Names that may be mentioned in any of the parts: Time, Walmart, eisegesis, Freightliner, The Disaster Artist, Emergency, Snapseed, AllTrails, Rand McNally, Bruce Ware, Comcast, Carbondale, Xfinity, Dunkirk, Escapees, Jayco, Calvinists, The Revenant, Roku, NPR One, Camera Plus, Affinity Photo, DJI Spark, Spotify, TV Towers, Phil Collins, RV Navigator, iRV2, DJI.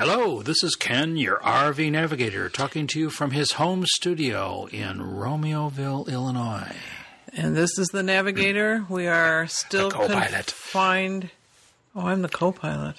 Hello, this is Ken, your RV Navigator, talking to you from his home studio in Romeoville, Illinois. And this is the Navigator. We are still confined. Oh, I'm the co-pilot.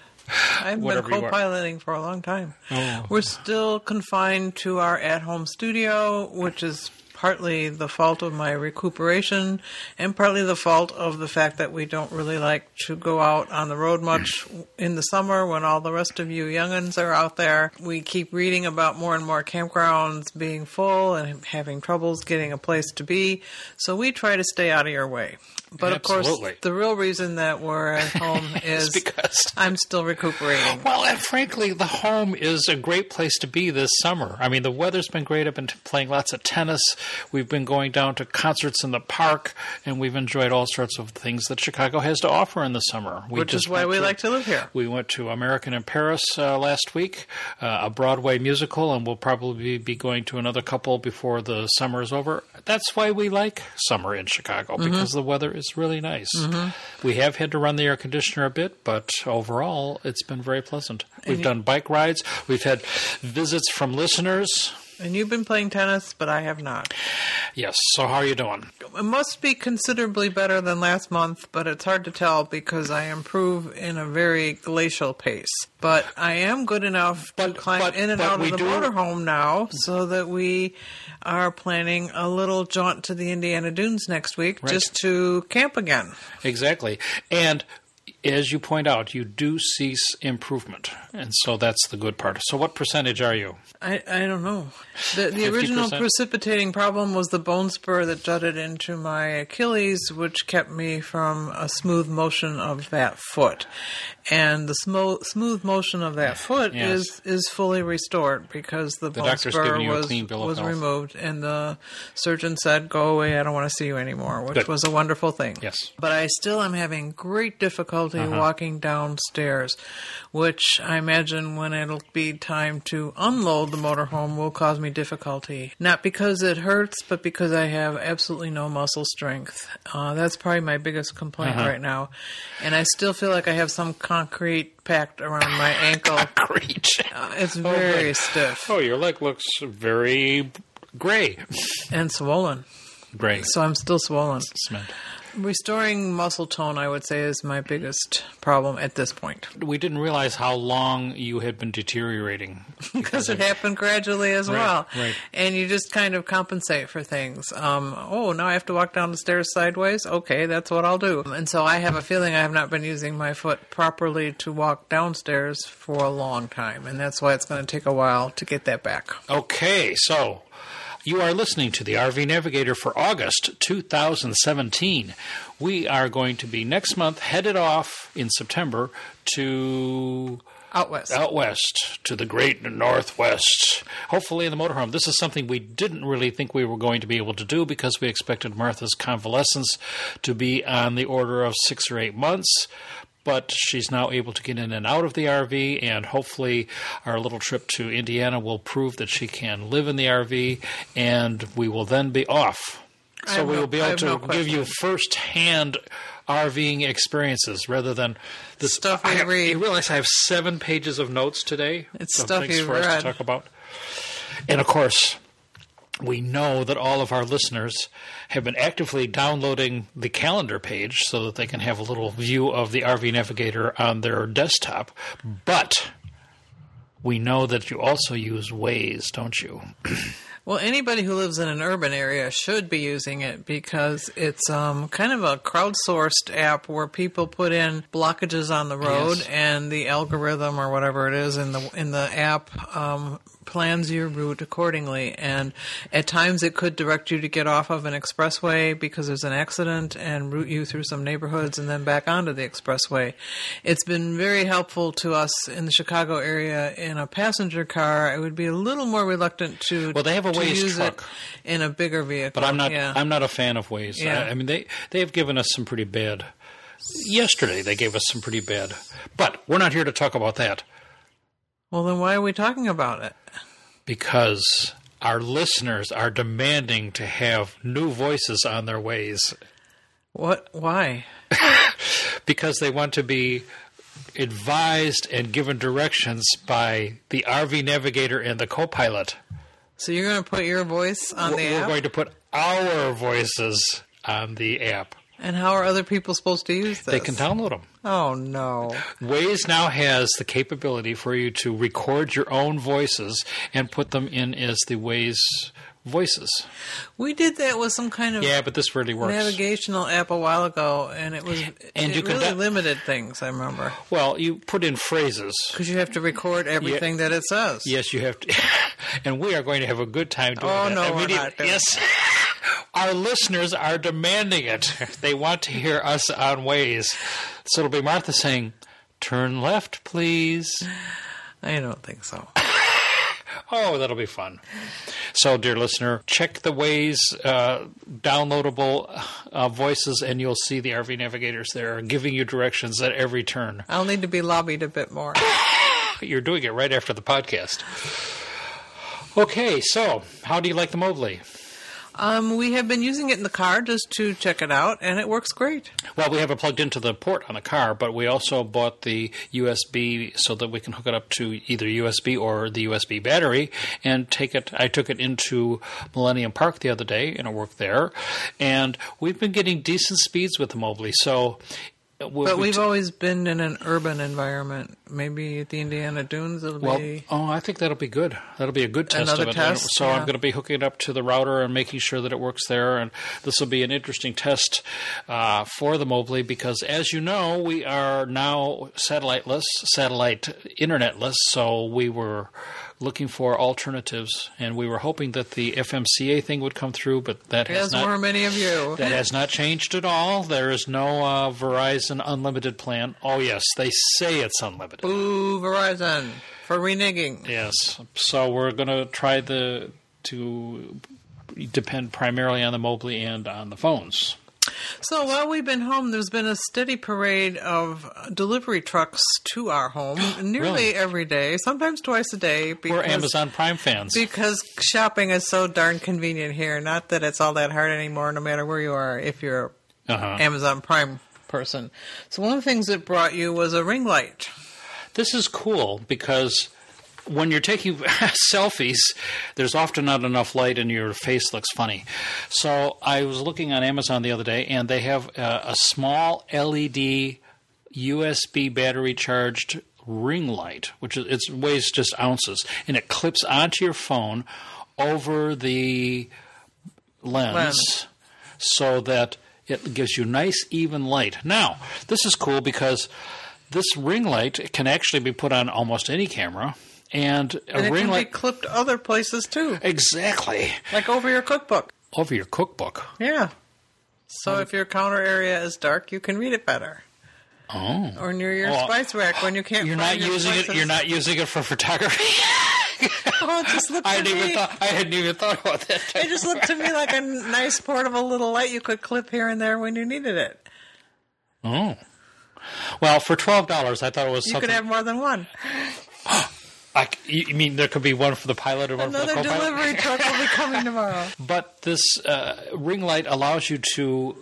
I've been co-piloting for a long time. Oh. We're still confined to our at-home studio, which is partly the fault of my recuperation and partly the fault of the fact that we don't really like to go out on the road much in the summer when all the rest of you young'uns are out there. We keep reading about more and more campgrounds being full and having troubles getting a place to be. So we try to stay out of your way. But Absolutely. Of course, the real reason that we're at home is because I'm still recuperating. Well, and frankly, the home is a great place to be this summer. I mean, the weather's been great. I've been playing lots of tennis. We've been going down to concerts in the park, and we've enjoyed all sorts of things that Chicago has to offer in the summer. Which is why we like to live here. We went to American in Paris last week, a Broadway musical, and we'll probably be going to another couple before the summer is over. That's why we like summer in Chicago, because the weather is really nice. We have had to run the air conditioner a bit, but overall, it's been very pleasant. We've done bike rides. We've had visits from listeners. And you've been playing tennis, but I have not. Yes. So how are you doing? It must be considerably better than last month, but it's hard to tell because I improve in a very glacial pace. But I am good enough to climb in and out of the motorhome now, so that we are planning a little jaunt to the Indiana Dunes next week just to camp again. Exactly. And as you point out, you do see improvement, and so that's the good part. So what percentage are you? I don't know. The original precipitating problem was the bone spur that jutted into my Achilles, which kept me from a smooth motion of that foot. And the smooth motion of that foot is fully restored because the bone spur was removed, and the surgeon said, go away, I don't want to see you anymore, which was a wonderful thing. Yes. But I still am having great difficulty walking downstairs, which I imagine when it'll be time to unload the motorhome will cause me difficulty. Not because it hurts, but because I have absolutely no muscle strength. That's probably my biggest complaint right now. And I still feel like I have some concrete packed around my ankle. Concrete. It's very stiff. Oh, your leg looks very gray. And swollen. Gray. So I'm still swollen. Cement. Restoring muscle tone, I would say, is my biggest problem at this point. We didn't realize how long you had been deteriorating. Because it happened gradually as well. Right. And you just kind of compensate for things. Now I have to walk down the stairs sideways? Okay, that's what I'll do. And so I have a feeling I have not been using my foot properly to walk downstairs for a long time. And that's why it's going to take a while to get that back. Okay, so you are listening to the RV Navigator for August 2017. We are going to be next month headed off in September to Out west, to the great northwest, hopefully in the motorhome. This is something we didn't really think we were going to be able to do because we expected Martha's convalescence to be on the order of 6 or 8 months. But she's now able to get in and out of the RV, and hopefully our little trip to Indiana will prove that she can live in the RV, and we will then be off. So we will be able to give you first-hand RVing experiences rather than the stuff I read. You realize I have 7 pages of notes today. It's stuff you read. Things for us to talk about. And, of course, we know that all of our listeners have been actively downloading the calendar page so that they can have a little view of the RV Navigator on their desktop. But we know that you also use Waze, don't you? Well, anybody who lives in an urban area should be using it because it's kind of a crowdsourced app where people put in blockages on the road and the algorithm or whatever it is in the app plans your route accordingly. And at times it could direct you to get off of an expressway because there's an accident and route you through some neighborhoods and then back onto the expressway. It's been very helpful to us in the Chicago area. In a passenger car, I would be a little more reluctant to. Well, they have a use it in a bigger vehicle. But I'm not. Yeah. I'm not a fan of Waze. Yeah. I mean, they have given us some pretty bad. Yesterday they gave us some pretty bad. But we're not here to talk about that. Well, then why are we talking about it? Because our listeners are demanding to have new voices on their Waze. What? Why? Because they want to be advised and given directions by the RV Navigator and the co-pilot. So you're going to put your voice on the app? We're going to put our voices on the app. And how are other people supposed to use this? They can download them. Oh, no. Waze now has the capability for you to record your own voices and put them in as the Waze voices. We did that with some kind of but this really works. Navigational app a while ago, and it was really limited things, I remember. Well, you put in phrases. Because you have to record everything that it says. Yes, you have to. And we are going to have a good time doing that. Oh, no, we're not doing it. Our listeners are demanding it. They want to hear us on Waze. So it'll be Martha saying, turn left, please. I don't think so. Oh, that'll be fun. So, dear listener, check the Waze downloadable voices, and you'll see the RV Navigators there giving you directions at every turn. I'll need to be lobbied a bit more. You're doing it right after the podcast. Okay, so how do you like the Mobley? We have been using it in the car just to check it out, and it works great. Well, we have it plugged into the port on the car, but we also bought the USB so that we can hook it up to either USB or the USB battery and take it. I took it into Millennium Park the other day, and it worked there. And we've been getting decent speeds with the Mobley, so... But we've always been in an urban environment. Maybe at the Indiana Dunes it'll be... Oh, I think that'll be good. That'll be a good test of it. Test, so I'm going to be hooking it up to the router and making sure that it works there. And this will be an interesting test for the Mobley because, as you know, we are now internetless. So we were looking for alternatives, and we were hoping that the FMCA thing would come through, but that has not... As were many of you. That has not changed at all. There is no Verizon unlimited plan. Oh, yes, they say it's unlimited. Boo, Verizon, for reneging. Yes, so we're going to try to depend primarily on the Mobley and on the phones. So while we've been home, there's been a steady parade of delivery trucks to our home nearly every day, sometimes twice a day. We're Amazon Prime fans. Because shopping is so darn convenient here. Not that it's all that hard anymore, no matter where you are, if you're an Amazon Prime person. So one of the things that brought you was a ring light. This is cool because... When you're taking selfies, there's often not enough light and your face looks funny. So I was looking on Amazon the other day, and they have a small LED USB battery-charged ring light, which weighs just ounces, and it clips onto your phone over the lens. So that it gives you nice, even light. Now, this is cool because this ring light can actually be put on almost any camera. And it can be clipped other places, too. Exactly. Like over your cookbook. Over your cookbook? Yeah. So if your counter area is dark, you can read it better. Oh. Or near your spice rack when you can't find your spices. You're not using it for photography? Oh, it just looked to me. I hadn't even thought about that. It just looked to me like a nice portable little light you could clip here and there when you needed it. Oh. Well, for $12, I thought it was something. You could have more than one. You mean there could be one for the pilot or one for the co-pilot? Another delivery truck will be coming tomorrow. But this ring light allows you to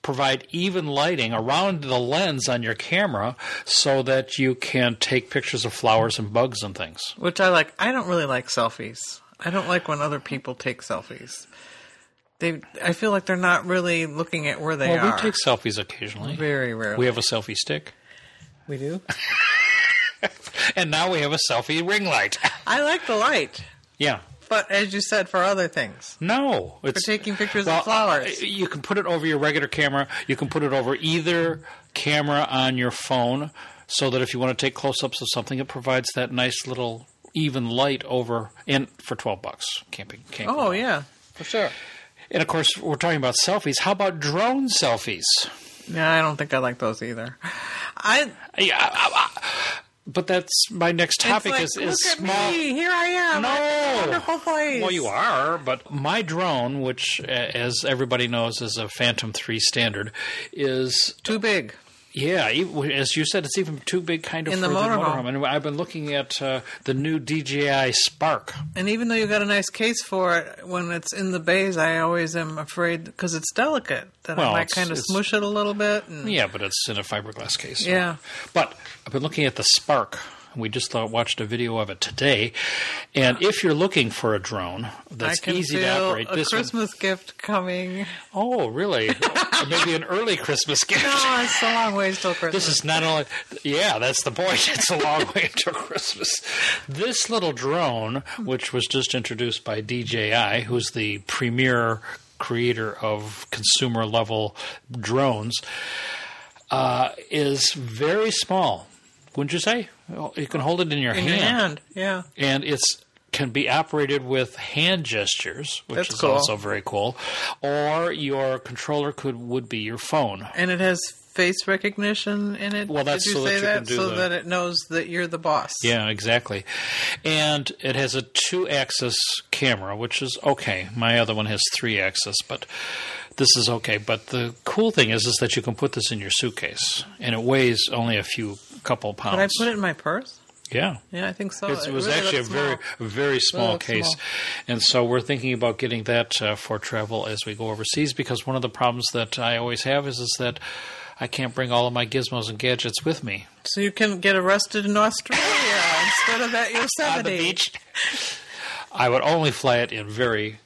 provide even lighting around the lens on your camera so that you can take pictures of flowers and bugs and things. Which I like. I don't really like selfies. I don't like when other people take selfies. I feel like they're not really looking at where they are. Well, we take selfies occasionally. Very rarely. We have a selfie stick. We do? And now we have a selfie ring light. I like the light. Yeah. But as you said, for other things. No. It's, for taking pictures of flowers. You can put it over your regular camera. You can put it over either camera on your phone so that if you want to take close-ups of something, it provides that nice little even light over. And for $12, camping. Oh, yeah. For sure. And, of course, we're talking about selfies. How about drone selfies? No, I don't think I like those either. I But that's my next topic, like, is small. Me. Here I am. No. I'm in a wonderful place. Well, you are, but my drone, which, as everybody knows, is a Phantom 3 standard, is too big. Yeah, as you said, it's even too big kind of in for the motorhome. And I've been looking at the new DJI Spark. And even though you've got a nice case for it, when it's in the bays, I always am afraid, because it's delicate, that I might kind of smoosh it a little bit. And, yeah, but it's in a fiberglass case. So. Yeah. But I've been looking at the Spark. We just watched a video of it today. And if you're looking for a drone that's easy to operate, this Christmas gift coming. Oh, really? Maybe an early Christmas gift. No, it's a long ways till Christmas. This is not only – yeah, that's the point. It's a long way till Christmas. This little drone, which was just introduced by DJI, who's the premier creator of consumer-level drones, is very small. Wouldn't you say? You can hold it in your hand. Yeah. And it's can be operated with hand gestures, which That's is cool. also very cool. Or your controller would be your phone. And it has face recognition in it. Well, that's so that you can do so that it knows that you're the boss. Yeah, exactly. And it has a 2-axis camera, which is okay. My other one has 3-axis, but this is okay. But the cool thing is that you can put this in your suitcase, and it weighs only a couple pounds. Could I put it in my purse? Yeah. Yeah, I think so. It was really actually a very small case. Small. And so we're thinking about getting that for travel as we go overseas, because one of the problems that I always have is that I can't bring all of my gizmos and gadgets with me. So you can get arrested in Australia instead of at Yosemite. On the beach. I would only fly it in very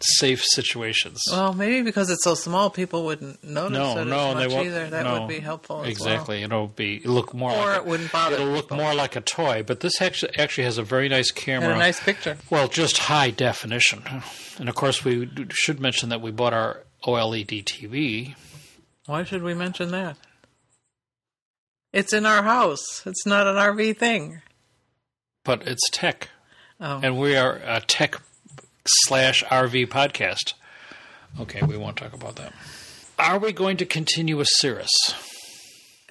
safe situations. Well, maybe because it's so small, people wouldn't notice it as much either. That would be helpful as well. It'll look more or it wouldn't bother people. It'll look more like a toy, but this actually has a very nice camera. And a nice picture. Well, just high definition. And, of course, we should mention that we bought our OLED TV. Why should we mention that? It's in our house. It's not an RV thing. But it's tech. Oh. And we are a tech /RV podcast. Okay, we won't talk about that. Are we going to continue with Sirius?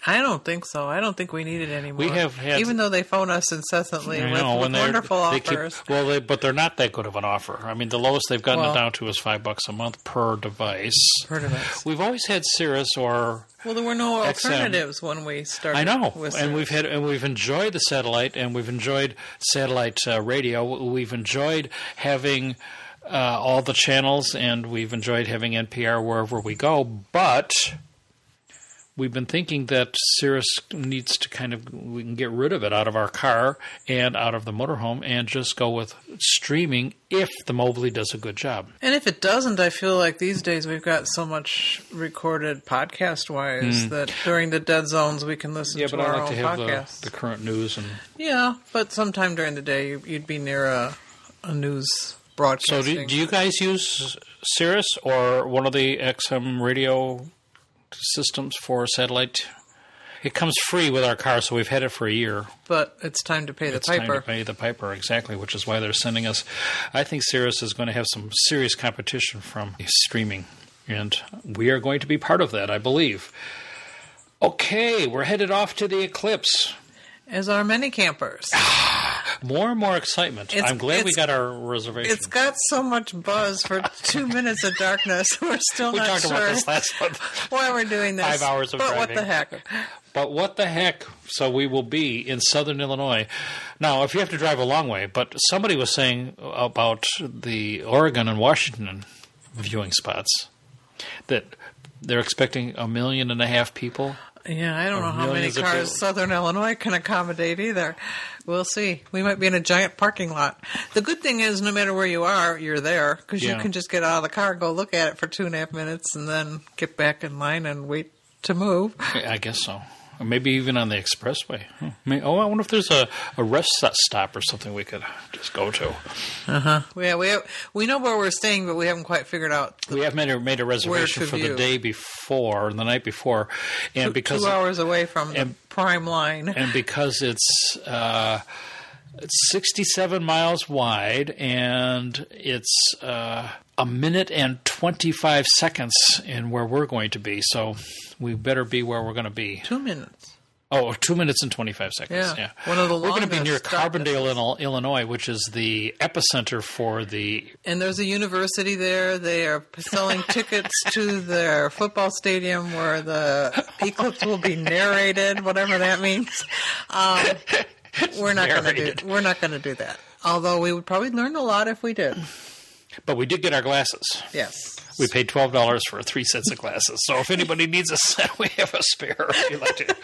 I don't think so. I don't think we need it anymore. We have had, even though they phone us incessantly with wonderful offers. But they're not that good of an offer. I mean, the lowest they've gotten it down to is $5 a month per device. We've always had Sirius or there were no alternatives XM. When we started. I know, and we've enjoyed the satellite, and we've enjoyed satellite radio. We've enjoyed having all the channels, and we've enjoyed having NPR wherever we go. But we've been thinking that Sirius needs to we can get rid of it out of our car and out of the motorhome and just go with streaming if the Mobley does a good job. And if it doesn't, I feel like these days we've got so much recorded podcast-wise that during the dead zones we can listen to our own podcasts. Yeah, but I like to have the current news. Yeah, but sometime during the day you'd be near a news broadcasting. So do you guys use Sirius or one of the XM radio systems for satellite? It comes free with our car, so we've had it for a year. But it's time to pay the piper. It's time to pay the piper, exactly, which is why they're sending us. I think Sirius is going to have some serious competition from streaming, and we are going to be part of that, I believe. Okay, we're headed off to the eclipse. As are many campers. More and more excitement. I'm glad we got our reservation. It's got so much buzz for 2 minutes of darkness. We're still not sure. We talked about this last month. Why we're doing this. 5 hours of driving. But what the heck. But what the heck. So we will be in southern Illinois. Now, if you have to drive a long way, but somebody was saying about the Oregon and Washington viewing spots that they're expecting 1.5 million people. Yeah, I don't know how many cars southern Illinois can accommodate either. We'll see. We might be in a giant parking lot. The good thing is no matter where you are, you're there because you can just get out of the car, go look at it for 2.5 minutes, and then get back in line and wait to move. I guess so. Or maybe even on the expressway. I wonder if there's a rest stop or something we could just go to. Uh-huh. Yeah, we know where we're staying, but we haven't quite figured out. We have made a reservation for the day before and the night before. And because 2 hours away from the Prime line. And because it's 67 miles wide and it's 1 minute and 25 seconds in where we're going to be. So we better be where we're going to be. 2 minutes. Oh, 2 minutes and 25 seconds. Yeah. One of the longest. We're going to be near Carbondale, Illinois, which is the epicenter for the... And there's a university there. They are selling tickets to their football stadium where the eclipse will be narrated, whatever that means. We're not going to do that. Although we would probably learn a lot if we did. But we did get our glasses. Yes. We paid $12 for 3 sets of glasses. So if anybody needs a set, we have a spare. If you like to.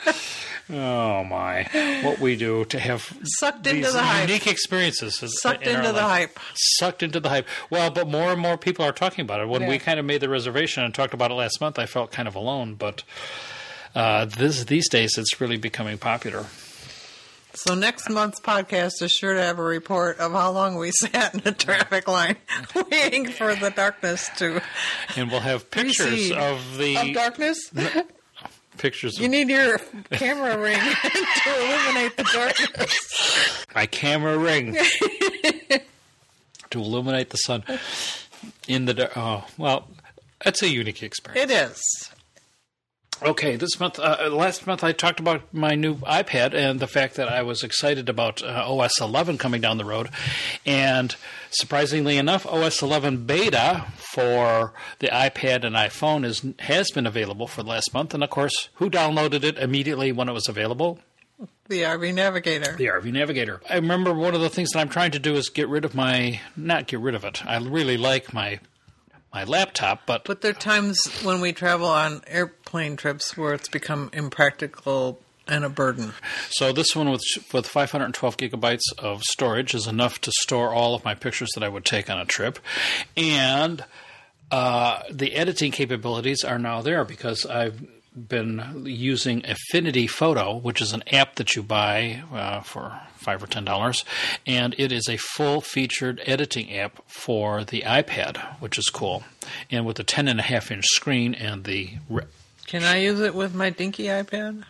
Oh, my. What we do to have sucked into the hype. Unique experiences. Sucked into the hype. Sucked into the hype. Well, but more and more people are talking about it. When we kind of made the reservation and talked about it last month, I felt kind of alone. But these days, it's really becoming popular. So next month's podcast is sure to have a report of how long we sat in a traffic line waiting for the darkness to And we'll have pictures recede. Of the... Of darkness? No, pictures You of... need your camera ring to illuminate the darkness. My camera ring to illuminate the sun in the dark. Oh, well, that's a unique experience. It is. Okay, last month I talked about my new iPad and the fact that I was excited about OS 11 coming down the road. And surprisingly enough, OS 11 beta for the iPad and iPhone has been available for the last month. And, of course, who downloaded it immediately when it was available? The RV Navigator. The RV Navigator. I remember one of the things that I'm trying to do is get rid of my – not get rid of it. I really like my laptop, but there are times when we travel on airplane trips where it's become impractical and a burden. So this one with 512 gigabytes of storage is enough to store all of my pictures that I would take on a trip, and the editing capabilities are now there because I've been using Affinity Photo, which is an app that you buy for $5 or $10, and it is a full-featured editing app for the iPad, which is cool, and with a 10.5-inch screen and the... Can I use it with my dinky iPad?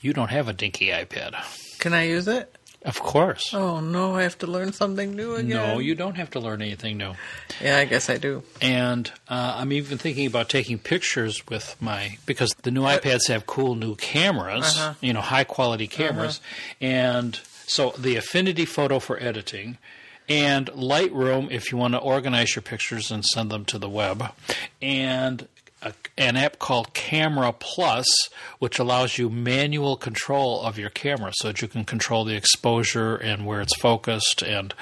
You don't have a dinky iPad. Can I use it? Of course. Oh, no, I have to learn something new again. No, you don't have to learn anything new. Yeah, I guess I do. And I'm even thinking about taking pictures with because the new iPads have cool new cameras, high-quality cameras. And so the Affinity Photo for editing and Lightroom if you want to organize your pictures and send them to the web, and an app called Camera Plus, which allows you manual control of your camera so that you can control the exposure and where it's focused and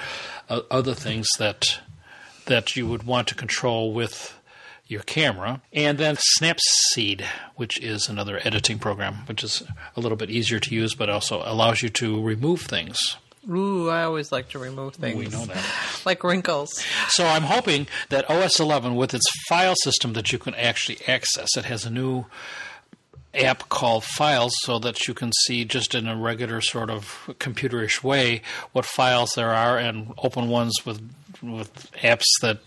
other things that you would want to control with your camera. And then Snapseed, which is another editing program, which is a little bit easier to use but also allows you to remove things. Ooh, I always like to remove things. We know that. Like wrinkles. So I'm hoping that OS 11, with its file system that you can actually access, it has a new app called Files so that you can see just in a regular sort of computerish way what files there are and open ones with apps that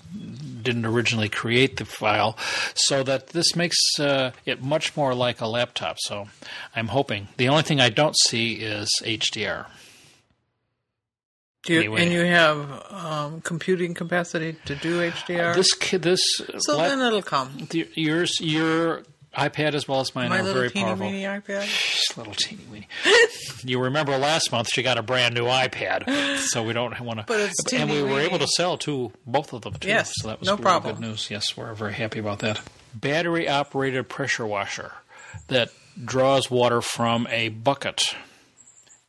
didn't originally create the file, so that this makes it much more like a laptop. So I'm hoping. The only thing I don't see is HDR. And you have computing capacity to do HDR? Then it'll come. Your iPad as well as mine are very powerful. My little teeny-weeny iPad? Shh, little teeny-weeny. You remember last month she got a brand new iPad, so we don't want to... But it's teeny-weeny. And we were able to sell both of them, too. Yes, so that was really good news. Yes, we're very happy about that. Battery-operated pressure washer that draws water from a bucket.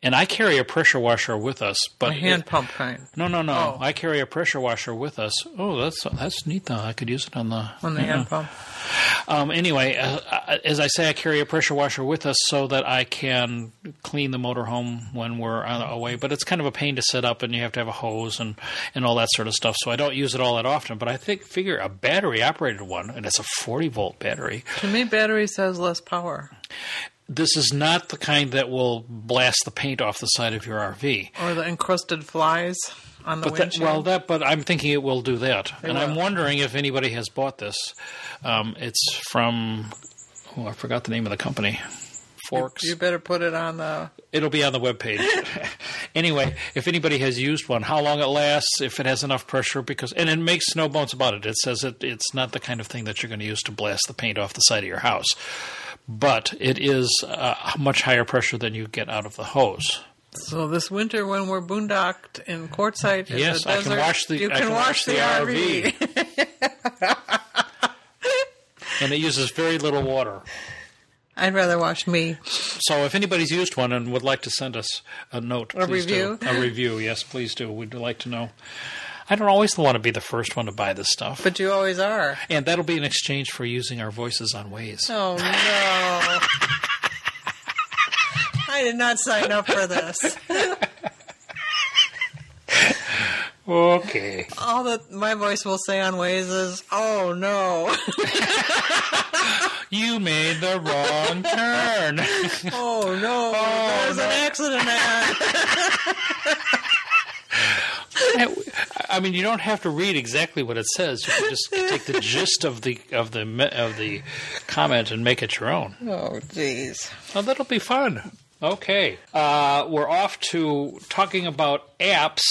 And I carry a pressure washer with us, but a hand pump kind. No. Oh. I carry a pressure washer with us. Oh, that's neat though. I could use it on the hand pump. Anyway, as I say, I carry a pressure washer with us so that I can clean the motorhome when we're away. But it's kind of a pain to set up, and you have to have a hose and all that sort of stuff. So I don't use it all that often. But I figure a battery operated one, and it's a 40-volt battery. To me, batteries has less power. This is not the kind that will blast the paint off the side of your RV. Or the encrusted flies on the windshield. But I'm thinking it will do that. I'm wondering if anybody has bought this. It's from – I forgot the name of the company. forks. You better put it on the... It'll be on the webpage. Anyway, if anybody has used one, how long it lasts, if it has enough pressure, because... And it makes no bones about it. It says it's not the kind of thing that you're going to use to blast the paint off the side of your house. But it is much higher pressure than you get out of the hose. So this winter when we're boondocked in Quartzsite in the desert, I can wash the RV. And it uses very little water. I'd rather wash me. So if anybody's used one and would like to send us a note, a review, yes, please do. We'd like to know. I don't always want to be the first one to buy this stuff. But you always are. And that'll be in exchange for using our voices on Waze. Oh, no. I did not sign up for this. Okay. All that my voice will say on Waze is, oh, no. You made the wrong turn. Oh, no. Oh, there's an accident I mean, you don't have to read exactly what it says. You can just take the gist of the comment and make it your own. Oh, jeez. Oh, that'll be fun. Okay, we're off to talking about apps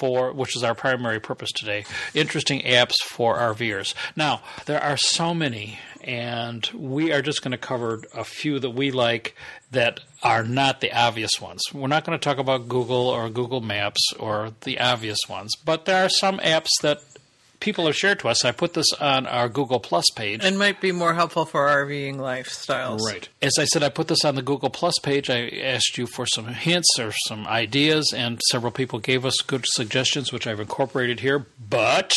which is our primary purpose today. Interesting apps for RVers. Now, there are so many, and we are just going to cover a few that we like that are not the obvious ones. We're not going to talk about Google or Google Maps or the obvious ones, but there are some apps that people have shared to us. I put this on our Google Plus page. And might be more helpful for RVing lifestyles. Right. As I said, I put this on the Google Plus page. I asked you for some hints or some ideas, and several people gave us good suggestions, which I've incorporated here. But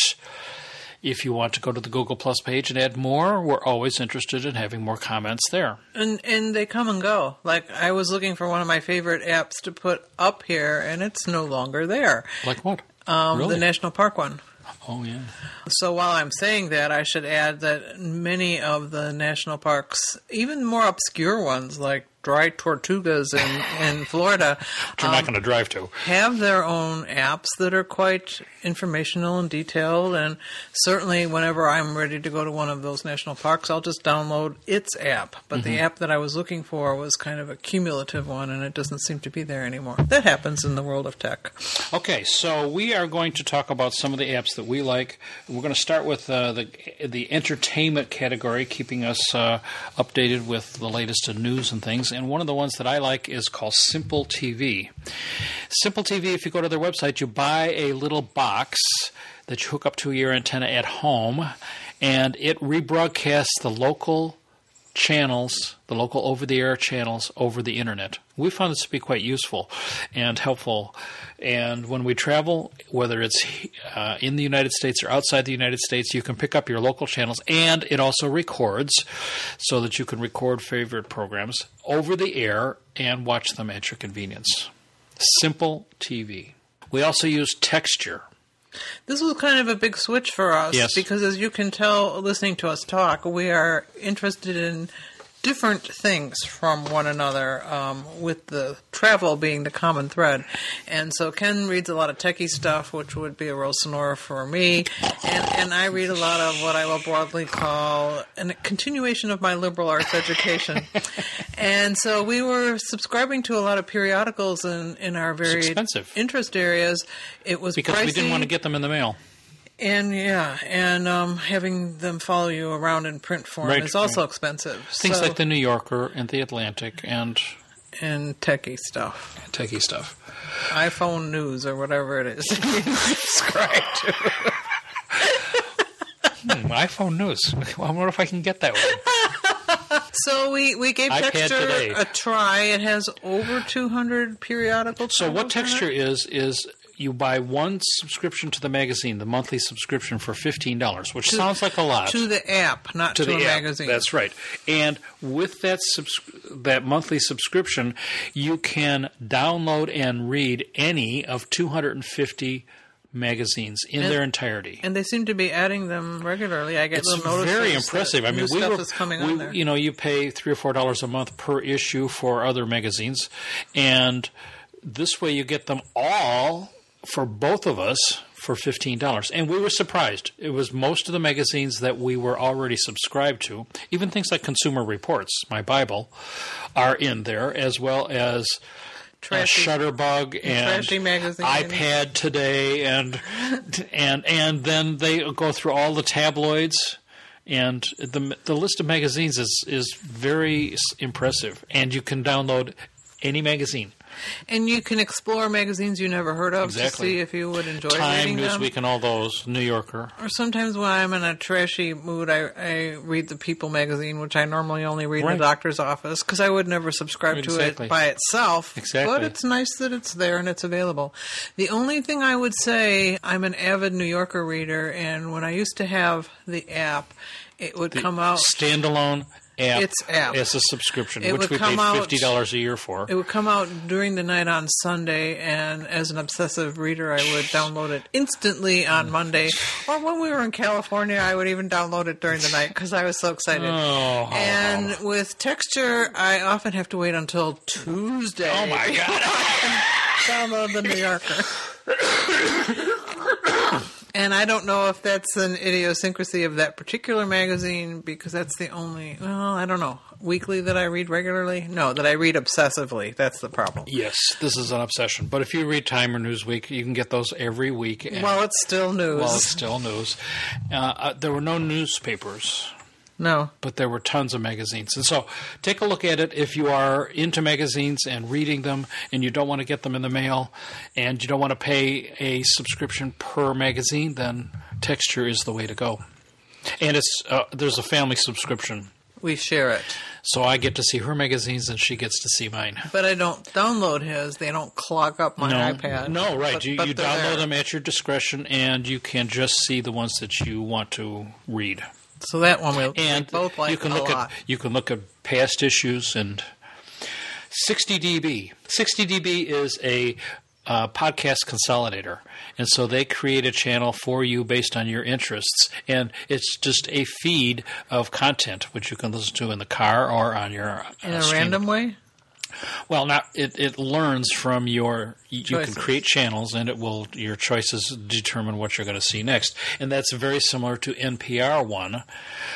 if you want to go to the Google Plus page and add more, we're always interested in having more comments there. And they come and go. Like, I was looking for one of my favorite apps to put up here, and it's no longer there. Like what? Really? The National Park one. Oh, yeah. So while I'm saying that, I should add that many of the national parks, even more obscure ones like Dry Tortugas in Florida, which you're not going to drive to, have their own apps that are quite informational and detailed. And certainly whenever I'm ready to go to one of those national parks, I'll just download its app. But the app that I was looking for was kind of a cumulative one, and it doesn't seem to be there anymore. That happens in the world of tech. Okay, so we are going to talk about some of the apps that we like. We're going to start with the entertainment category, keeping us updated with the latest in news and things. And one of the ones that I like is called Simple TV. Simple TV, if you go to their website, you buy a little box that you hook up to your antenna at home, and it rebroadcasts the local channels, the local over-the-air channels over the internet. We found this to be quite useful and helpful. And when we travel, whether it's in the United States or outside the United States, you can pick up your local channels, and it also records so that you can record favorite programs over the air and watch them at your convenience. Simple TV. We also use Texture. This was kind of a big switch for us, yes, because as you can tell listening to us talk, we are interested in different things from one another, with the travel being the common thread. And so Ken reads a lot of techie stuff, which would be a real snore for me, and I read a lot of what I will broadly call a continuation of my liberal arts education. And so we were subscribing to a lot of periodicals in our very interest areas. It was because pricey. We didn't want to get them in the mail. And, yeah, and having them follow you around in print form is also expensive. Things like the New Yorker and the Atlantic and techie stuff. And techie stuff. iPhone news or whatever it is you subscribe to. iPhone news. I wonder if I can get that one. So we gave Texture a try. It has over 200 periodical titles. So what Texture is you buy one subscription to the magazine, the monthly subscription for $15, which sounds like a lot. To the app, not to the magazine. That's right. And with that monthly subscription, you can download and read any of 250 magazines in their entirety. And they seem to be adding them regularly. I get little notices. It's very impressive. I mean, you know, you pay $3 or $4 a month per issue for other magazines, and this way you get them all. For both of us, for $15. And we were surprised. It was most of the magazines that we were already subscribed to. Even things like Consumer Reports, my Bible, are in there, as well as Shutterbug and iPad Today. And then they go through all the tabloids. And the list of magazines is very impressive. And you can download any magazine. And you can explore magazines you never heard of to see if you would enjoy reading them. Time, Newsweek, and all those, New Yorker. Or sometimes when I'm in a trashy mood, I read the People magazine, which I normally only read in the doctor's office because I would never subscribe to it by itself. Exactly. But it's nice that it's there and it's available. The only thing I would say, I'm an avid New Yorker reader, and when I used to have the app, it would come out standalone. App as a subscription, which we paid $50 a year for. It would come out during the night on Sunday, and as an obsessive reader, I would download it instantly on Monday. Or when we were in California, I would even download it during the night because I was so excited. Oh. And with Texture, I often have to wait until Tuesday. Oh, my God. Download the New Yorker. And I don't know if that's an idiosyncrasy of that particular magazine because that's the only, I don't know, weekly that I read regularly? No, that I read obsessively. That's the problem. Yes, this is an obsession. But if you read Time or Newsweek, you can get those every week. While it's still news. There were no newspapers. No. But there were tons of magazines. And so take a look at it if you are into magazines and reading them and you don't want to get them in the mail and you don't want to pay a subscription per magazine, then Texture is the way to go. And it's there's a family subscription. We share it. So I get to see her magazines and she gets to see mine. But I don't download his. They don't clog up my iPad. No, right. But you download them at your discretion and you can just see the ones that you want to read. So that one we both like a lot. You can look at past issues and 60DB. 60DB is a podcast consolidator, and so they create a channel for you based on your interests, and it's just a feed of content which you can listen to in the car or on your in a random way. Well, it learns from your – you can create channels and it will – your choices determine what you're going to see next. And that's very similar to NPR One.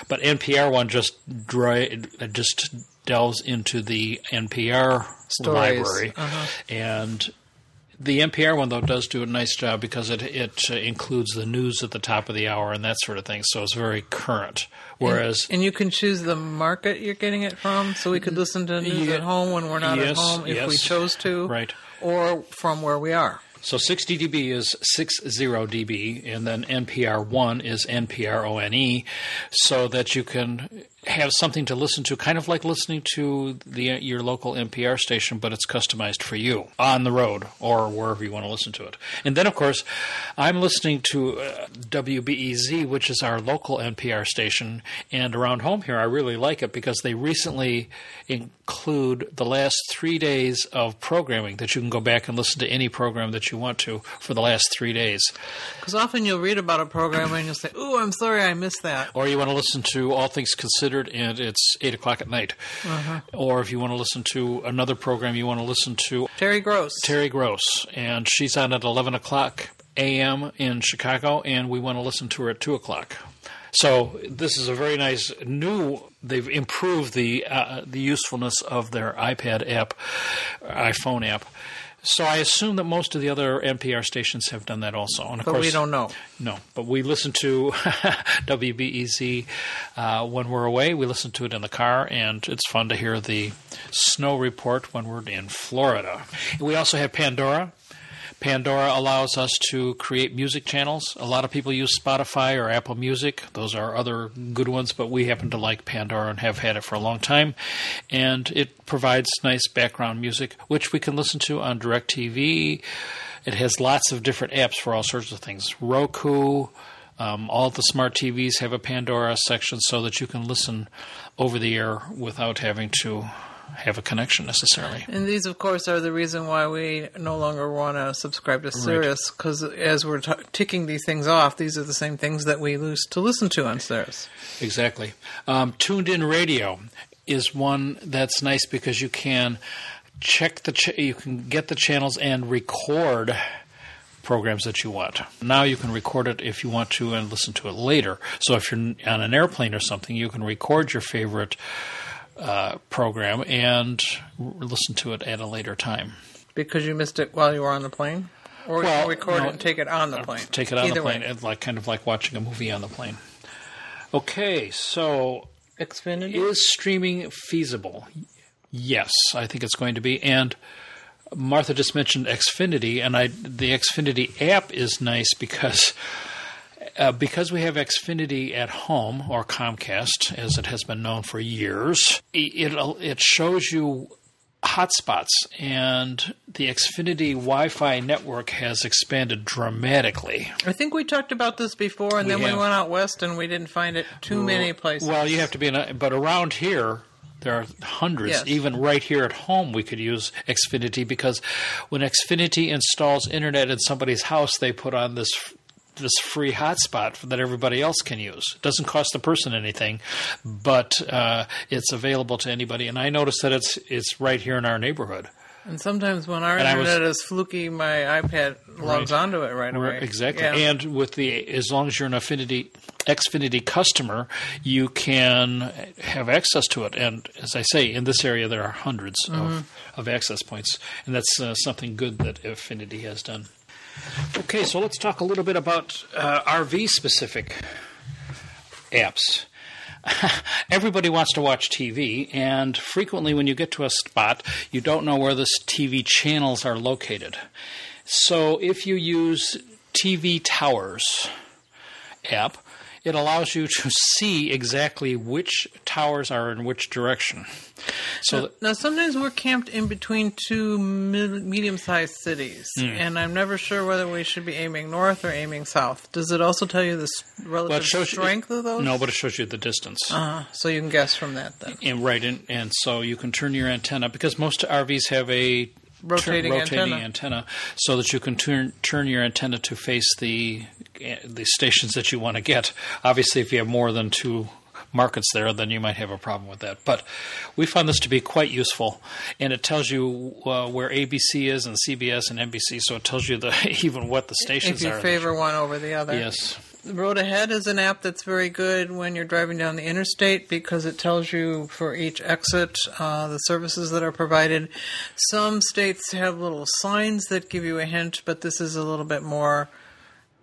But NPR One just delves into the NPR library. Uh-huh. And the NPR One, though, does do a nice job because it includes the news at the top of the hour and that sort of thing. So it's very current. Whereas, and you can choose the market you're getting it from, so we could listen to news at home when we're not at home if we chose to, right? Or from where we are. So 60DB is 60DB, and then NPR One is NPRONE, so that you can have something to listen to, kind of like listening to your local NPR station, but it's customized for you on the road or wherever you want to listen to it. And then, of course, I'm listening to WBEZ, which is our local NPR station, and around home here I really like it because they recently include the last 3 days of programming that you can go back and listen to any program that you want to for the last 3 days. Because often you'll read about a program and you'll say, "Ooh, I'm sorry, I missed that." Or you want to listen to All Things Considered, and it's 8 o'clock at night. Uh-huh. Or if you want to listen to another program, you want to listen to Terry Gross. And she's on at 11 o'clock a.m. in Chicago, and we want to listen to her at 2 o'clock. So this is a very nice they've improved the usefulness of their iPhone app. So I assume that most of the other NPR stations have done that also. And of course, we don't know. No, but we listen to WBEZ when we're away. We listen to it in the car, and it's fun to hear the snow report when we're in Florida. We also have Pandora. Pandora allows us to create music channels. A lot of people use Spotify or Apple Music. Those are other good ones, but we happen to like Pandora and have had it for a long time. And it provides nice background music, which we can listen to on DirecTV. It has lots of different apps for all sorts of things. Roku, all the smart TVs have a Pandora section so that you can listen over the air without having to have a connection necessarily. And these, of course, are the reason why we no longer want to subscribe to Sirius, because as we're ticking these things off, these are the same things that we lose to listen to on Sirius. Exactly. Tuned in radio is one that's nice because you can get the channels and record programs that you want. Now you can record it if you want to and listen to it later. So if you're on an airplane or something, you can record your favorite program and listen to it at a later time. Because you missed it while you were on the plane? Or well, you record it and take it on the plane? Take it on the plane. It's like, kind of like watching a movie on the plane. Okay, so Xfinity? Is streaming feasible? Yes, I think it's going to be. And Martha just mentioned Xfinity, and the Xfinity app is nice because we have Xfinity at home, or Comcast, as it has been known for years. It shows you hotspots, and the Xfinity Wi-Fi network has expanded dramatically. I think we talked about this before, and then we went out west, and we didn't find it too many places. Well, you have to be but around here, there are hundreds. Yes. Even right here at home, we could use Xfinity, because when Xfinity installs internet in somebody's house, they put on this free hotspot that everybody else can use. It doesn't cost the person anything, but it's available to anybody. And I noticed that it's right here in our neighborhood. And sometimes when our internet is fluky, my iPad logs onto it right away. Exactly. Yeah. And as long as you're an Xfinity customer, you can have access to it. And as I say, in this area, there are hundreds of access points. And that's something good that Affinity has done. Okay, so let's talk a little bit about RV-specific apps. Everybody wants to watch TV, and frequently when you get to a spot, you don't know where the TV channels are located. So if you use TV Towers app, it allows you to see exactly which towers are in which direction. So now sometimes we're camped in between two medium-sized cities, and I'm never sure whether we should be aiming north or aiming south. Does it also tell you the relative strength of those? No, but it shows you the distance. So you can guess from that then. And so you can turn your antenna, because most RVs have a rotating antenna, so that you can turn your antenna to face the stations that you want to get. Obviously, if you have more than two markets there, then you might have a problem with that. But we found this to be quite useful, and it tells you where ABC is and CBS and NBC, so it tells you even what the stations are. If you favor one over the other. Yes. Road Ahead is an app that's very good when you're driving down the interstate, because it tells you for each exit the services that are provided. Some states have little signs that give you a hint, but this is a little bit more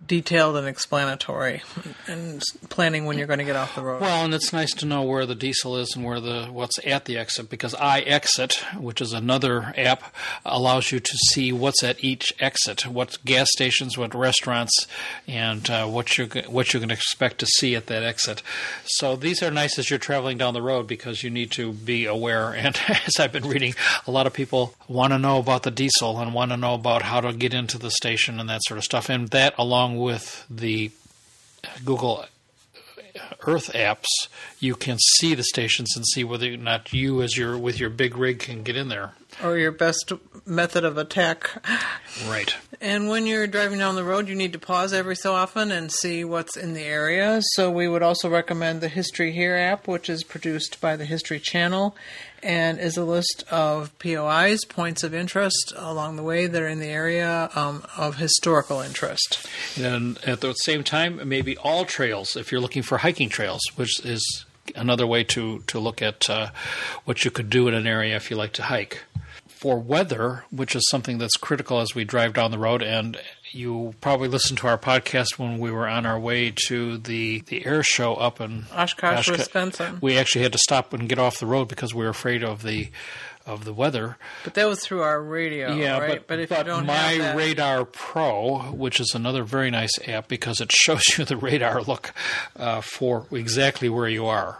detailed and explanatory and planning when you're going to get off the road. Well, and it's nice to know where the diesel is and where what's at the exit, because iXit, which is another app, allows you to see what's at each exit, what gas stations, what restaurants, and what you can expect to see at that exit. So these are nice as you're traveling down the road, because you need to be aware. And as I've been reading, a lot of people want to know about the diesel and want to know about how to get into the station and that sort of stuff. And that, along with the Google Earth apps, you can see the stations and see whether or not you, with your big rig, can get in there. Or your best method of attack. Right. And when you're driving down the road, you need to pause every so often and see what's in the area. So we would also recommend the History Here app, which is produced by the History Channel and is a list of POIs, points of interest, along the way that are in the area of historical interest. And at the same time, maybe all trails, if you're looking for hiking trails, which is another way to look at what you could do in an area if you like to hike. For weather, which is something that's critical as we drive down the road, and you probably listened to our podcast when we were on our way to the air show up in Oshkosh, Wisconsin. We actually had to stop and get off the road because we were afraid of the weather. But that was through our radio, right? But my Radar Pro, which is another very nice app because it shows you the radar look for exactly where you are.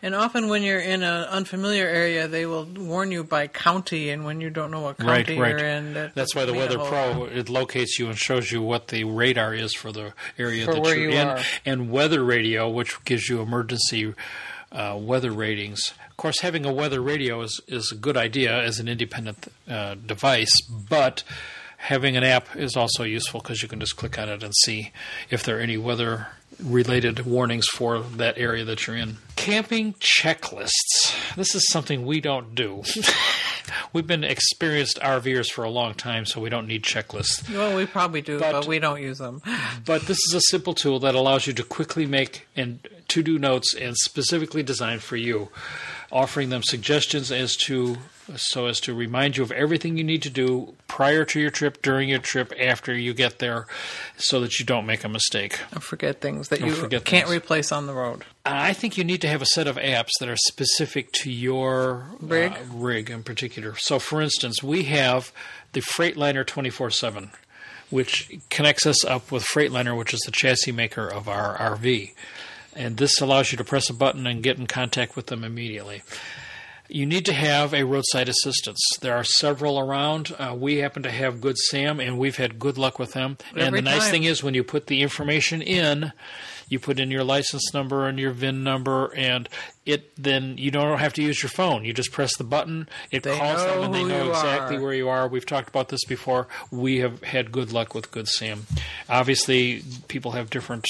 And often when you're in an unfamiliar area, they will warn you by county, and when you don't know what county you're in. That's why the Weather Pro, it locates you and shows you what the radar is for the area that you're in. And Weather Radio, which gives you emergency weather ratings. Of course, having a weather radio is a good idea as an independent device, but having an app is also useful because you can just click on it and see if there are any weather-related warnings for that area that you're in. Camping checklists. This is something we don't do. we've been experienced RVers for a long time, so we don't need checklists. Well, we probably do, but we don't use them. But this is a simple tool that allows you to quickly make and to-do notes and specifically designed for you, offering them suggestions as to remind you of everything you need to do prior to your trip, during your trip, after you get there, so that you don't make a mistake. Don't forget things that you can't replace on the road. I think you need to have a set of apps that are specific to your rig in particular. So, for instance, we have the Freightliner 24/7, which connects us up with Freightliner, which is the chassis maker of our RV. And this allows you to press a button and get in contact with them immediately. You need to have a roadside assistance. There are several around. We happen to have Good Sam, and we've had good luck with them. Nice thing is when you put the information in, you put in your license number and your VIN number, and then you don't have to use your phone. You just press the button. They calls them, and they know exactly where you are. We've talked about this before. We have had good luck with Good Sam. Obviously, people have different...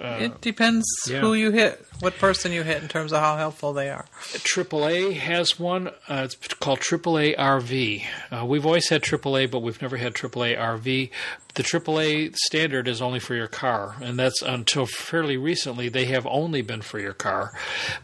it depends who you hit, what person you hit in terms of how helpful they are. AAA has one. It's called AAA RV. We've always had AAA, but we've never had AAA RV. The AAA standard is only for your car, and that's until fairly recently they have only been for your car.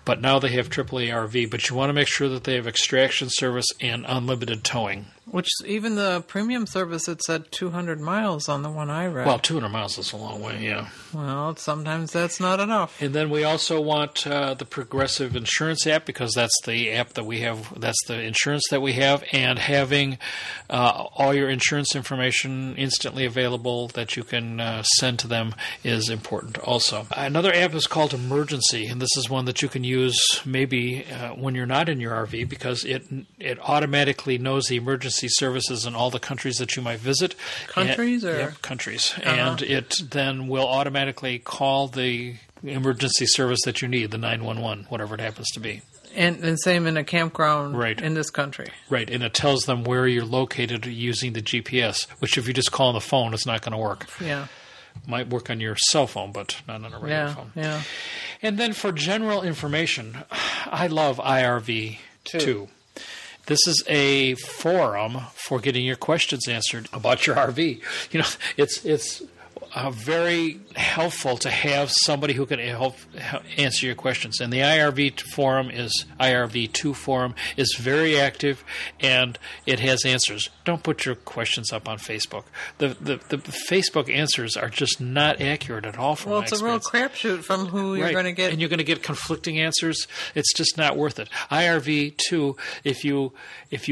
But now they have AAA RV, but you want to make sure that they have extraction service and unlimited towing. Which even the premium service, it said 200 miles on the one I read. Well, 200 miles is a long way, yeah. Well, sometimes that's not enough. And then we also want the Progressive Insurance app, because that's the app that we have, that's the insurance that we have, and having all your insurance information instantly available that you can send to them is important also. Another app is called Emergency, and this is one that you can use maybe when you're not in your RV, because it automatically knows the emergency services in all the countries that you might visit. Countries. Uh-huh. And it then will automatically call the emergency service that you need, the 911, whatever it happens to be. And same in a campground in this country. Right, and it tells them where you're located using the GPS, which if you just call on the phone, it's not going to work. Yeah. Might work on your cell phone, but not on a regular phone. Yeah. And then for general information, I love iRV2. This is a forum for getting your questions answered about your RV. You know, it's very helpful to have somebody who can help answer your questions. And the IRV2 forum is very active, and it has answers. Don't put your questions up on Facebook. The Facebook answers are just not accurate at all from my experience. Well, it's a real crapshoot from who you're going to get. And you're going to get conflicting answers. It's just not worth it. IRV2, if you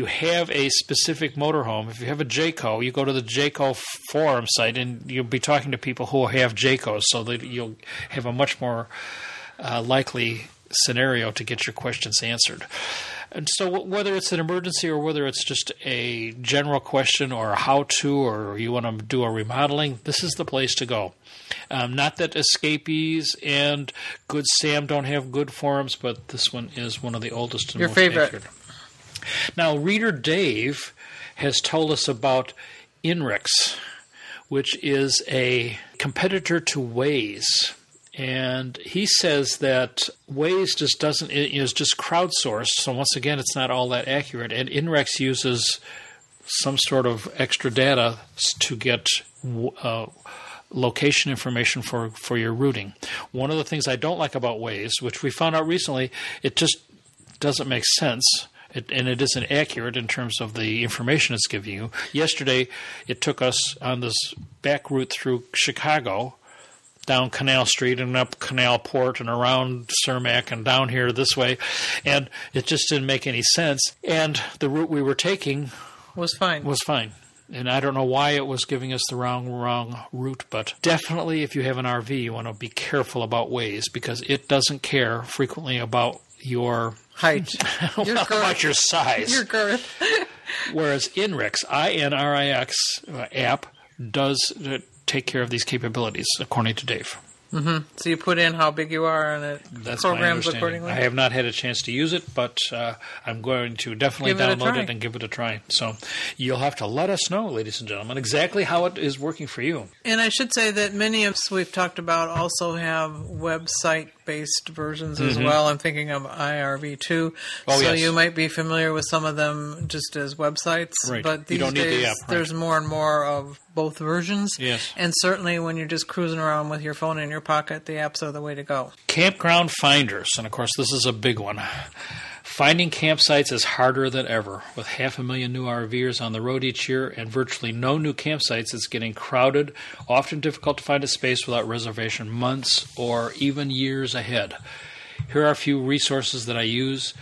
have a specific motorhome, if you have a Jayco, you go to the Jayco forum site, and you'll be talking to people who have Jaycos, so that you'll have a much more likely scenario to get your questions answered. And so whether it's an emergency or whether it's just a general question or a how-to, or you want to do a remodeling, this is the place to go. Not that Escapees and Good Sam don't have good forums, but this one is one of the oldest and most favorite. Accurate. Now, Reader Dave has told us about INRIX, which is a competitor to Waze. And he says that Waze is just crowdsourced. So once again, it's not all that accurate. And INRIX uses some sort of extra data to get location information for your routing. One of the things I don't like about Waze, which we found out recently, it just doesn't make sense. And it isn't accurate in terms of the information it's giving you. Yesterday, it took us on this back route through Chicago, down Canal Street and up Canal Port and around Cermak and down here this way. And it just didn't make any sense. And the route we were taking was fine. And I don't know why it was giving us the wrong route, but definitely if you have an RV, you want to be careful about Waze, because it doesn't care frequently about your height, how about your size, your girth. Whereas INRIX, INRIX app does take care of these capabilities, according to Dave. Mm-hmm. So you put in how big you are, and that's programs accordingly. I have not had a chance to use it, but I'm going to definitely download it and give it a try. So you'll have to let us know, ladies and gentlemen, exactly how it is working for you. And I should say that many of us we've talked about also have website based versions as well. I'm thinking of iRV2. Oh, so you might be familiar with some of them just as websites. Right. But these days, the app, there's more and more of both versions. Yes. And certainly when you're just cruising around with your phone in your pocket, the apps are the way to go. Campground finders. And, of course, this is a big one. Finding campsites is harder than ever. With 500,000 new RVers on the road each year and virtually no new campsites, it's getting crowded, often difficult to find a space without reservation months or even years ahead. Here are a few resources that I use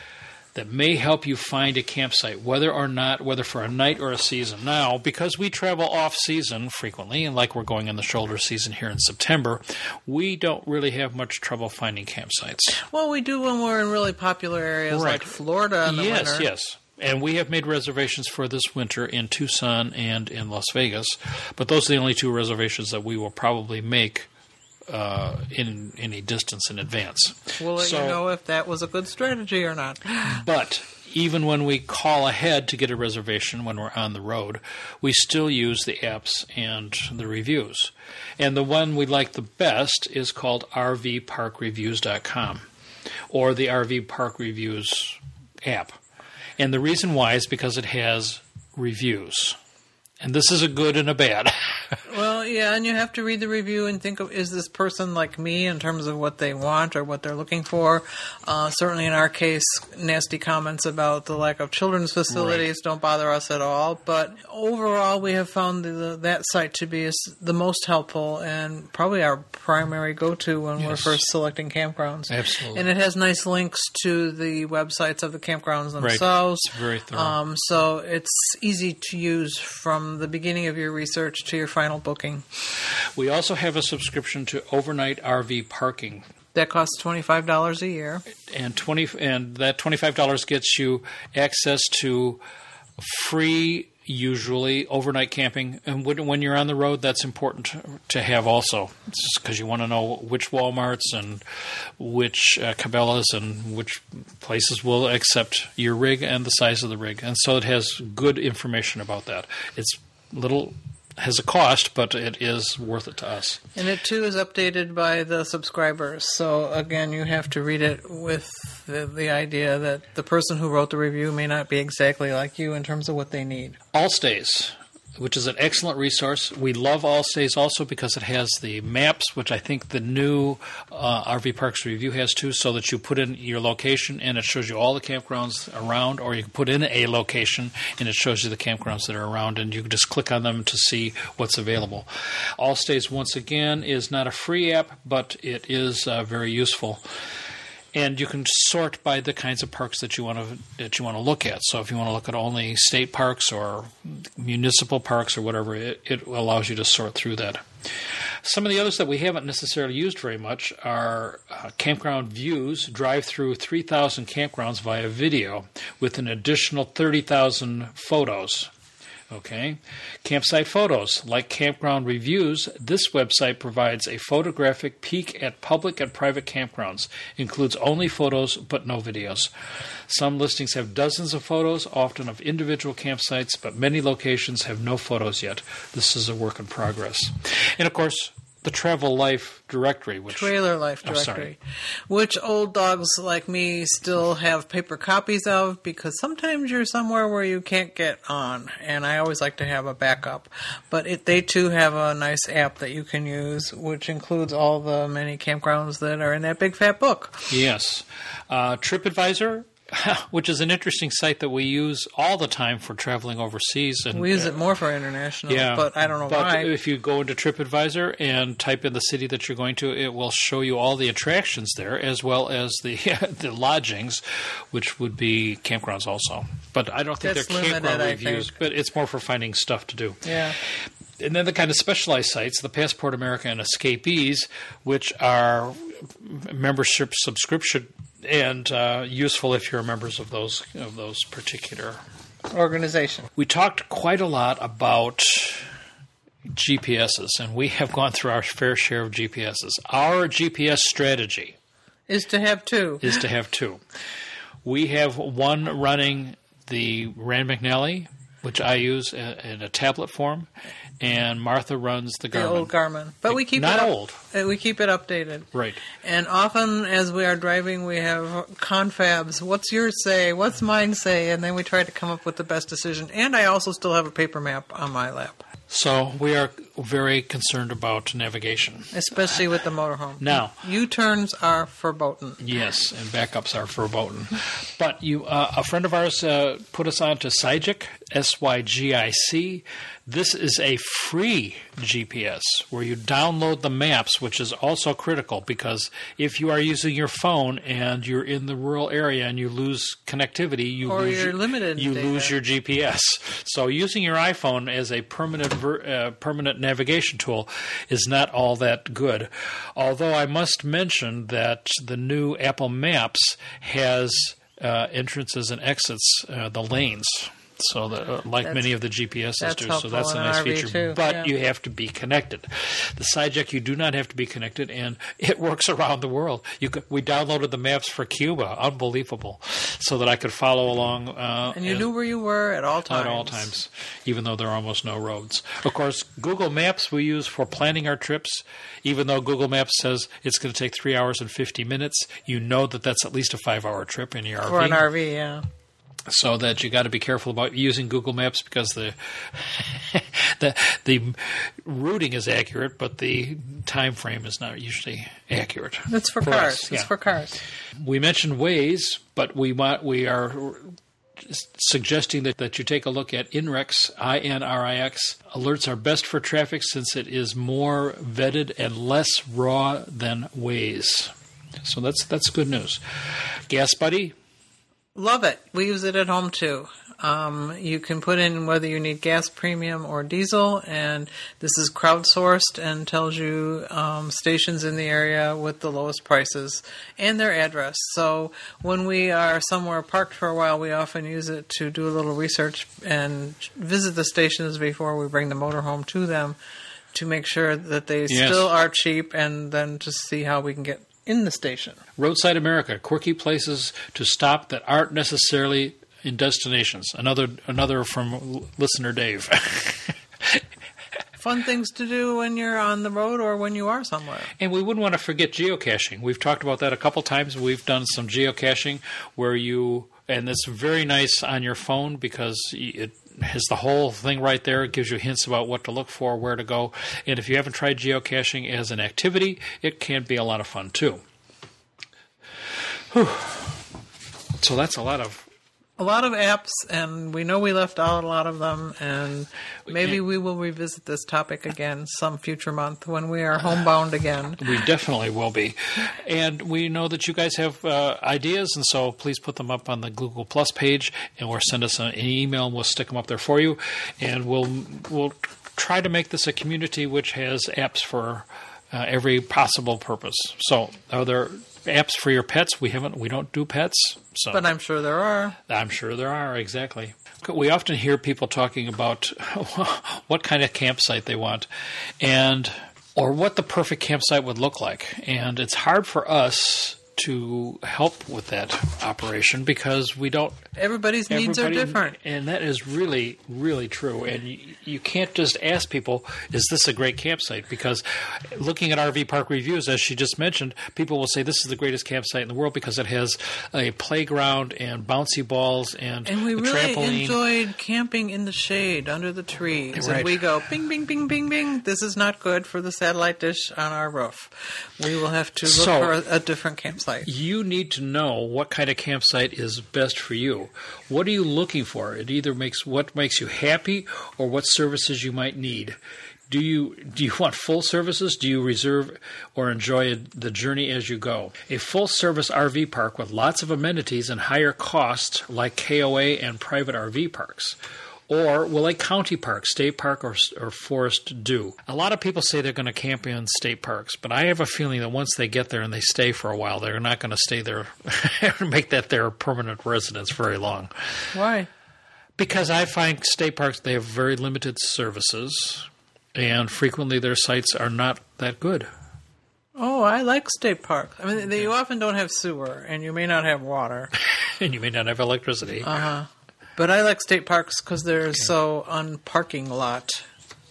that may help you find a campsite, whether for a night or a season. Now, because we travel off-season frequently, and like we're going in the shoulder season here in September, we don't really have much trouble finding campsites. Well, we do when we're in really popular areas like Florida in the winter. Yes. And we have made reservations for this winter in Tucson and in Las Vegas, but those are the only two reservations that we will probably make in any distance in advance. We'll let you know if that was a good strategy or not. But even when we call ahead to get a reservation when we're on the road, we still use the apps and the reviews. And the one we like the best is called rvparkreviews.com or the RV Park Reviews app. And the reason why is because it has reviews. And this is a good and a bad. Well, yeah, and you have to read the review and think of, is this person like me in terms of what they want or what they're looking for? Certainly in our case, nasty comments about the lack of children's facilities don't bother us at all. But overall, we have found that site to be the most helpful and probably our primary go-to when we're first selecting campgrounds. Absolutely. And it has nice links to the websites of the campgrounds themselves. It's very thorough. So it's easy to use from the beginning of your research to your final booking. We also have a subscription to overnight RV parking. That costs $25 a year. And that $25 gets you access to free, usually, overnight camping. And when you're on the road, that's important to have also, because you want to know which Walmarts and which Cabela's and which places will accept your rig and the size of the rig. And so it has good information about that. It's has a cost, but it is worth it to us. And it, too, is updated by the subscribers. So, again, you have to read it with the idea that the person who wrote the review may not be exactly like you in terms of what they need. Allstays, which is an excellent resource. We love Allstays also because it has the maps, which I think the new RV Parks Review has too, so that you put in your location and it shows you all the campgrounds around, or you can put in a location and it shows you the campgrounds that are around, and you can just click on them to see what's available. Allstays, once again, is not a free app, but it is very useful. And you can sort by the kinds of parks that you want to look at. So if you want to look at only state parks or municipal parks or whatever, it allows you to sort through that. Some of the others that we haven't necessarily used very much are Campground Views, drive through 3,000 campgrounds via video with an additional 30,000 photos. Okay. Campsite photos. Like Campground Reviews, this website provides a photographic peek at public and private campgrounds. Includes only photos, but no videos. Some listings have dozens of photos, often of individual campsites, but many locations have no photos yet. This is a work in progress. And, of course, the Travel Life Directory. Trailer Life Directory, which old dogs like me still have paper copies of, because sometimes you're somewhere where you can't get on, and I always like to have a backup. But they, too, have a nice app that you can use, which includes all the many campgrounds that are in that big fat book. Yes. TripAdvisor, which is an interesting site that we use all the time for traveling overseas. And we use it more for international, but I don't know why. If you go into TripAdvisor and type in the city that you're going to, it will show you all the attractions there, as well as the lodgings, which would be campgrounds also. But I don't think they're campground reviews, but it's more for finding stuff to do. Yeah. And then the kind of specialized sites, the Passport America and Escapees, which are membership subscription and useful if you're members of those particular organizations. We talked quite a lot about GPSs, and we have gone through our fair share of GPSs. Our GPS strategy is to have two. We have one running the Rand McNally which I use in a tablet form, and Martha runs the Garmin. The old Garmin. But we keep we keep it updated. Right. And often as we are driving, we have confabs. What's yours say? What's mine say? And then we try to come up with the best decision. And I also still have a paper map on my lap. So we are very concerned about navigation. Especially with the motorhome. Now. U-turns are verboten. Yes, and backups are verboten. But a friend of ours put us on to SYGIC, SYGIC. This is a free GPS where you download the maps, which is also critical because if you are using your phone and you're in the rural area and you lose connectivity, you lose your GPS. So using your iPhone as a permanent navigation tool is not all that good. Although I must mention that the new Apple Maps has entrances and exits, the lanes. So, many of the GPSs do, so that's a nice feature. Too. But you have to be connected. The SYGIC, you do not have to be connected, and it works around the world. We downloaded the maps for Cuba, unbelievable, so that I could follow along. And you knew where you were at all times. At all times, even though there are almost no roads. Of course, Google Maps we use for planning our trips. Even though Google Maps says it's going to take 3 hours and 50 minutes, you know that that's at least a 5-hour trip in your RV. Or an RV, yeah. So that you got to be careful about using Google Maps because the routing is accurate, but the time frame is not usually accurate. That's for cars. Us, yeah. It's for cars. We mentioned Waze, but we are suggesting that you take a look at INRIX. INRIX alerts are best for traffic since it is more vetted and less raw than Waze. So that's good news. Gas Buddy. Love it. We use it at home, too. You can put in whether you need gas, premium, or diesel, and this is crowdsourced and tells you stations in the area with the lowest prices and their address. So when we are somewhere parked for a while, we often use it to do a little research and visit the stations before we bring the motorhome to them to make sure that they still are cheap and then to see how we can get in the station. Roadside America, quirky places to stop that aren't necessarily in destinations. Another from listener Dave. Fun things to do when you're on the road or when you are somewhere. And we wouldn't want to forget geocaching. We've talked about that a couple times. We've done some geocaching where and it's very nice on your phone because it has the whole thing right there. It gives you hints about what to look for, where to go. And if you haven't tried geocaching as an activity, it can be a lot of fun too. Whew. So that's a lot of apps, and we know we left out a lot of them, and maybe we will revisit this topic again some future month when we are homebound again. We definitely will be. And we know that you guys have ideas, and so please put them up on the Google Plus page, or send us an email, and we'll stick them up there for you. And we'll try to make this a community which has apps for every possible purpose. So are there apps for your pets? We don't do pets. So. But I'm sure there are. Exactly. We often hear people talking about what kind of campsite they want or what the perfect campsite would look like. And it's hard for us to help with that operation because we don't... Everybody's needs are different. And that is really, really true. And you can't just ask people, is this a great campsite? Because looking at RV park reviews, as she just mentioned, people will say this is the greatest campsite in the world because it has a playground and bouncy balls and we really trampoline. Enjoyed camping in the shade under the trees. Right. And we go, bing, bing, bing, bing, bing. This is not good for the satellite dish on our roof. We will have to look for a different campsite. You need to know what kind of campsite is best for you. What are you looking for? It either makes what makes you happy or what services you might need. Do you want full services? Do you reserve or enjoy the journey as you go? A full-service RV park with lots of amenities and higher costs like KOA and private RV parks. Or will a county park, state park, or forest do? A lot of people say they're going to camp in state parks, but I have a feeling that once they get there and they stay for a while, they're not going to stay there and make that their permanent residence very long. Why? Because I find state parks, they have very limited services, and frequently their sites are not that good. Oh, I like state parks. I mean, you often don't have sewer, and you may not have water. And you may not have electricity. Uh-huh. But I like state parks because they're so unparking lot.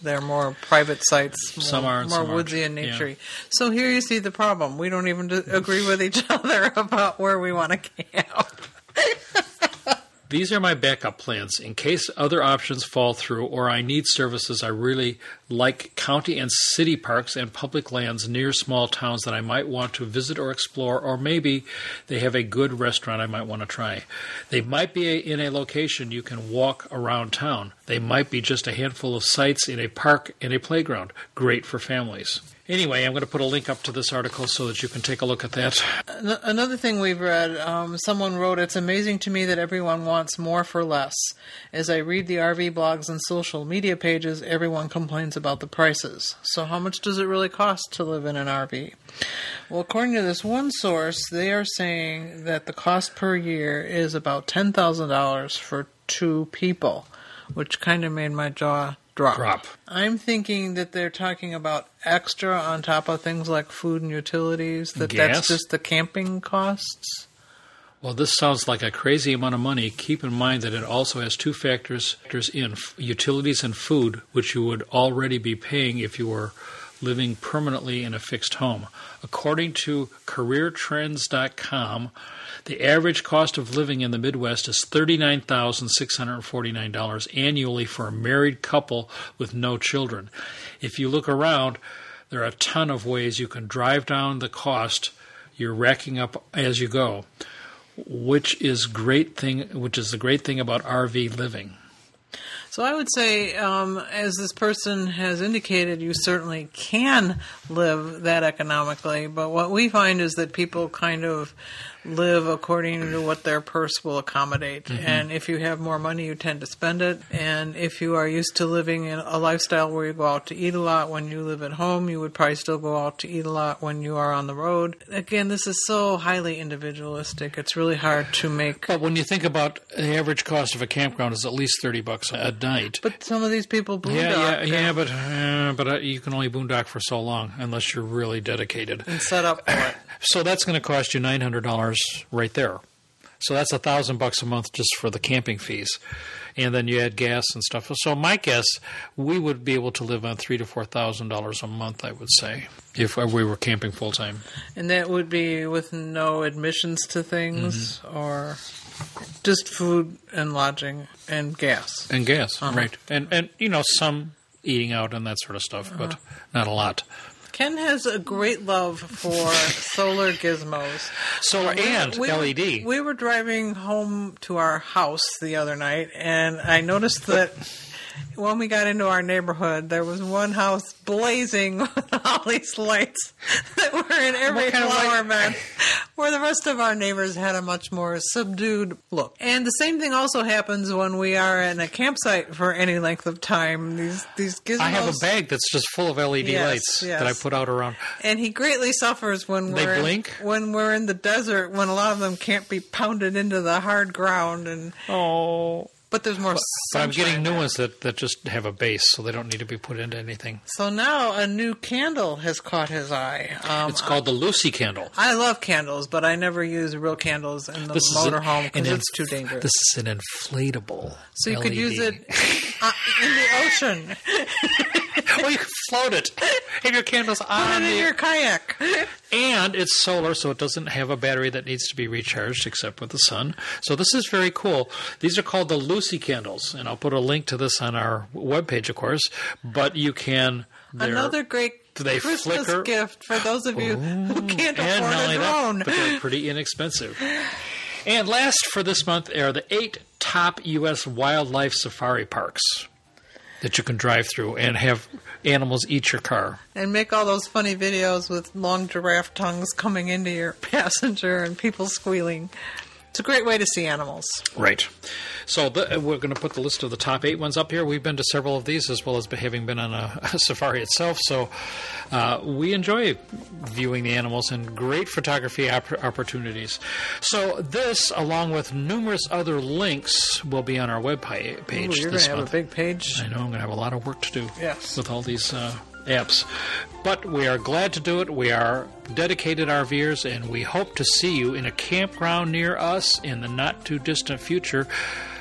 They're more private sites, more, some woodsy and naturey. Yeah. So here you see the problem. We don't even agree with each other about where we want to camp. These are my backup plans in case other options fall through or I need services. I really like county and city parks and public lands near small towns that I might want to visit or explore, or maybe they have a good restaurant I might want to try. They might be in a location you can walk around town. They might be just a handful of sites in a park and a playground. Great for families. Anyway, I'm going to put a link up to this article so that you can take a look at that. Another thing we've read, someone wrote, "It's amazing to me that everyone wants more for less. As I read the RV blogs and social media pages, everyone complains about the prices. So how much does it really cost to live in an RV?" Well, according to this one source, they are saying that the cost per year is about $10,000 for two people, which kind of made my jaw drop. I'm thinking that they're talking about extra on top of things like food and utilities, that's just the camping costs. Well, this sounds like a crazy amount of money. Keep in mind that it also has two factors in, utilities and food, which you would already be paying if you were living permanently in a fixed home. According to careertrends.com, the average cost of living in the Midwest is $39,649 annually for a married couple with no children. If you look around, there are a ton of ways you can drive down the cost you're racking up as you go, which is the great thing about RV living. So I would say, as this person has indicated, you certainly can live that economically. But what we find is that people kind of live according to what their purse will accommodate. Mm-hmm. And if you have more money, you tend to spend it. And if you are used to living in a lifestyle where you go out to eat a lot when you live at home, you would probably still go out to eat a lot when you are on the road. Again, this is so highly individualistic. It's really hard to make. But when you think about the average cost of a campground is at least $30 a night. But some of these people boondock. But you can only boondock for so long unless you're really dedicated and set up for it. So that's going to cost you $900 right there. So that's $1,000 a month just for the camping fees, and then you add gas and stuff. So my guess, we would be able to live on $3,000 to $4,000 a month, I would say, if we were camping full time. And that would be with no admissions to things, mm-hmm. or just food and lodging and gas. And gas, uh-huh. right? And some eating out and that sort of stuff, uh-huh. but not a lot. Ken has a great love for solar gizmos. Solar and LED. We were driving home to our house the other night, and I noticed that when we got into our neighborhood, there was one house blazing with all these lights that were in every flower bed, where the rest of our neighbors had a much more subdued look. And the same thing also happens when we are in a campsite for any length of time. These gizmos. I have a bag that's just full of LED lights that I put out around. And he greatly suffers when when we're in the desert, when a lot of them can't be pounded into the hard ground. And but there's more. But I'm getting new ones that just have a base, so they don't need to be put into anything. So now a new candle has caught his eye. It's called the Lucy candle. I love candles, but I never use real candles in the motorhome because it's too dangerous. This is an inflatable. So you could use it in the ocean. Well, you can float it. Have your candles on. Put it in your kayak. And it's solar, so it doesn't have a battery that needs to be recharged except with the sun. So this is very cool. These are called the Lucy candles, and I'll put a link to this on our webpage, of course. But you can... Another great Christmas gift for those of you who can't afford a drone. But they're pretty inexpensive. And last for this month are the 8 top U.S. wildlife safari parks that you can drive through and have animals eat your car. And make all those funny videos with long giraffe tongues coming into your passenger and people squealing. It's a great way to see animals. Right. So we're going to put the list of the top 8 ones up here. We've been to several of these as well as having been on a safari itself. So we enjoy viewing the animals and great photography opportunities. So this, along with numerous other links, will be on our web page this month. You're going to have a big page. I know. I'm going to have a lot of work to do with all these apps. But we are glad to do it. We are dedicated RVers, and we hope to see you in a campground near us in the not-too-distant future.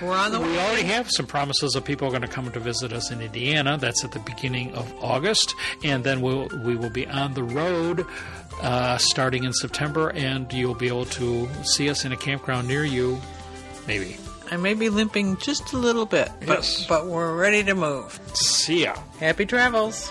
We're on the way. We already have some promises of people going to come to visit us in Indiana. That's at the beginning of August. And then we will be on the road starting in September, and you'll be able to see us in a campground near you, maybe. I may be limping just a little bit, but, yes. But we're ready to move. See ya. Happy travels.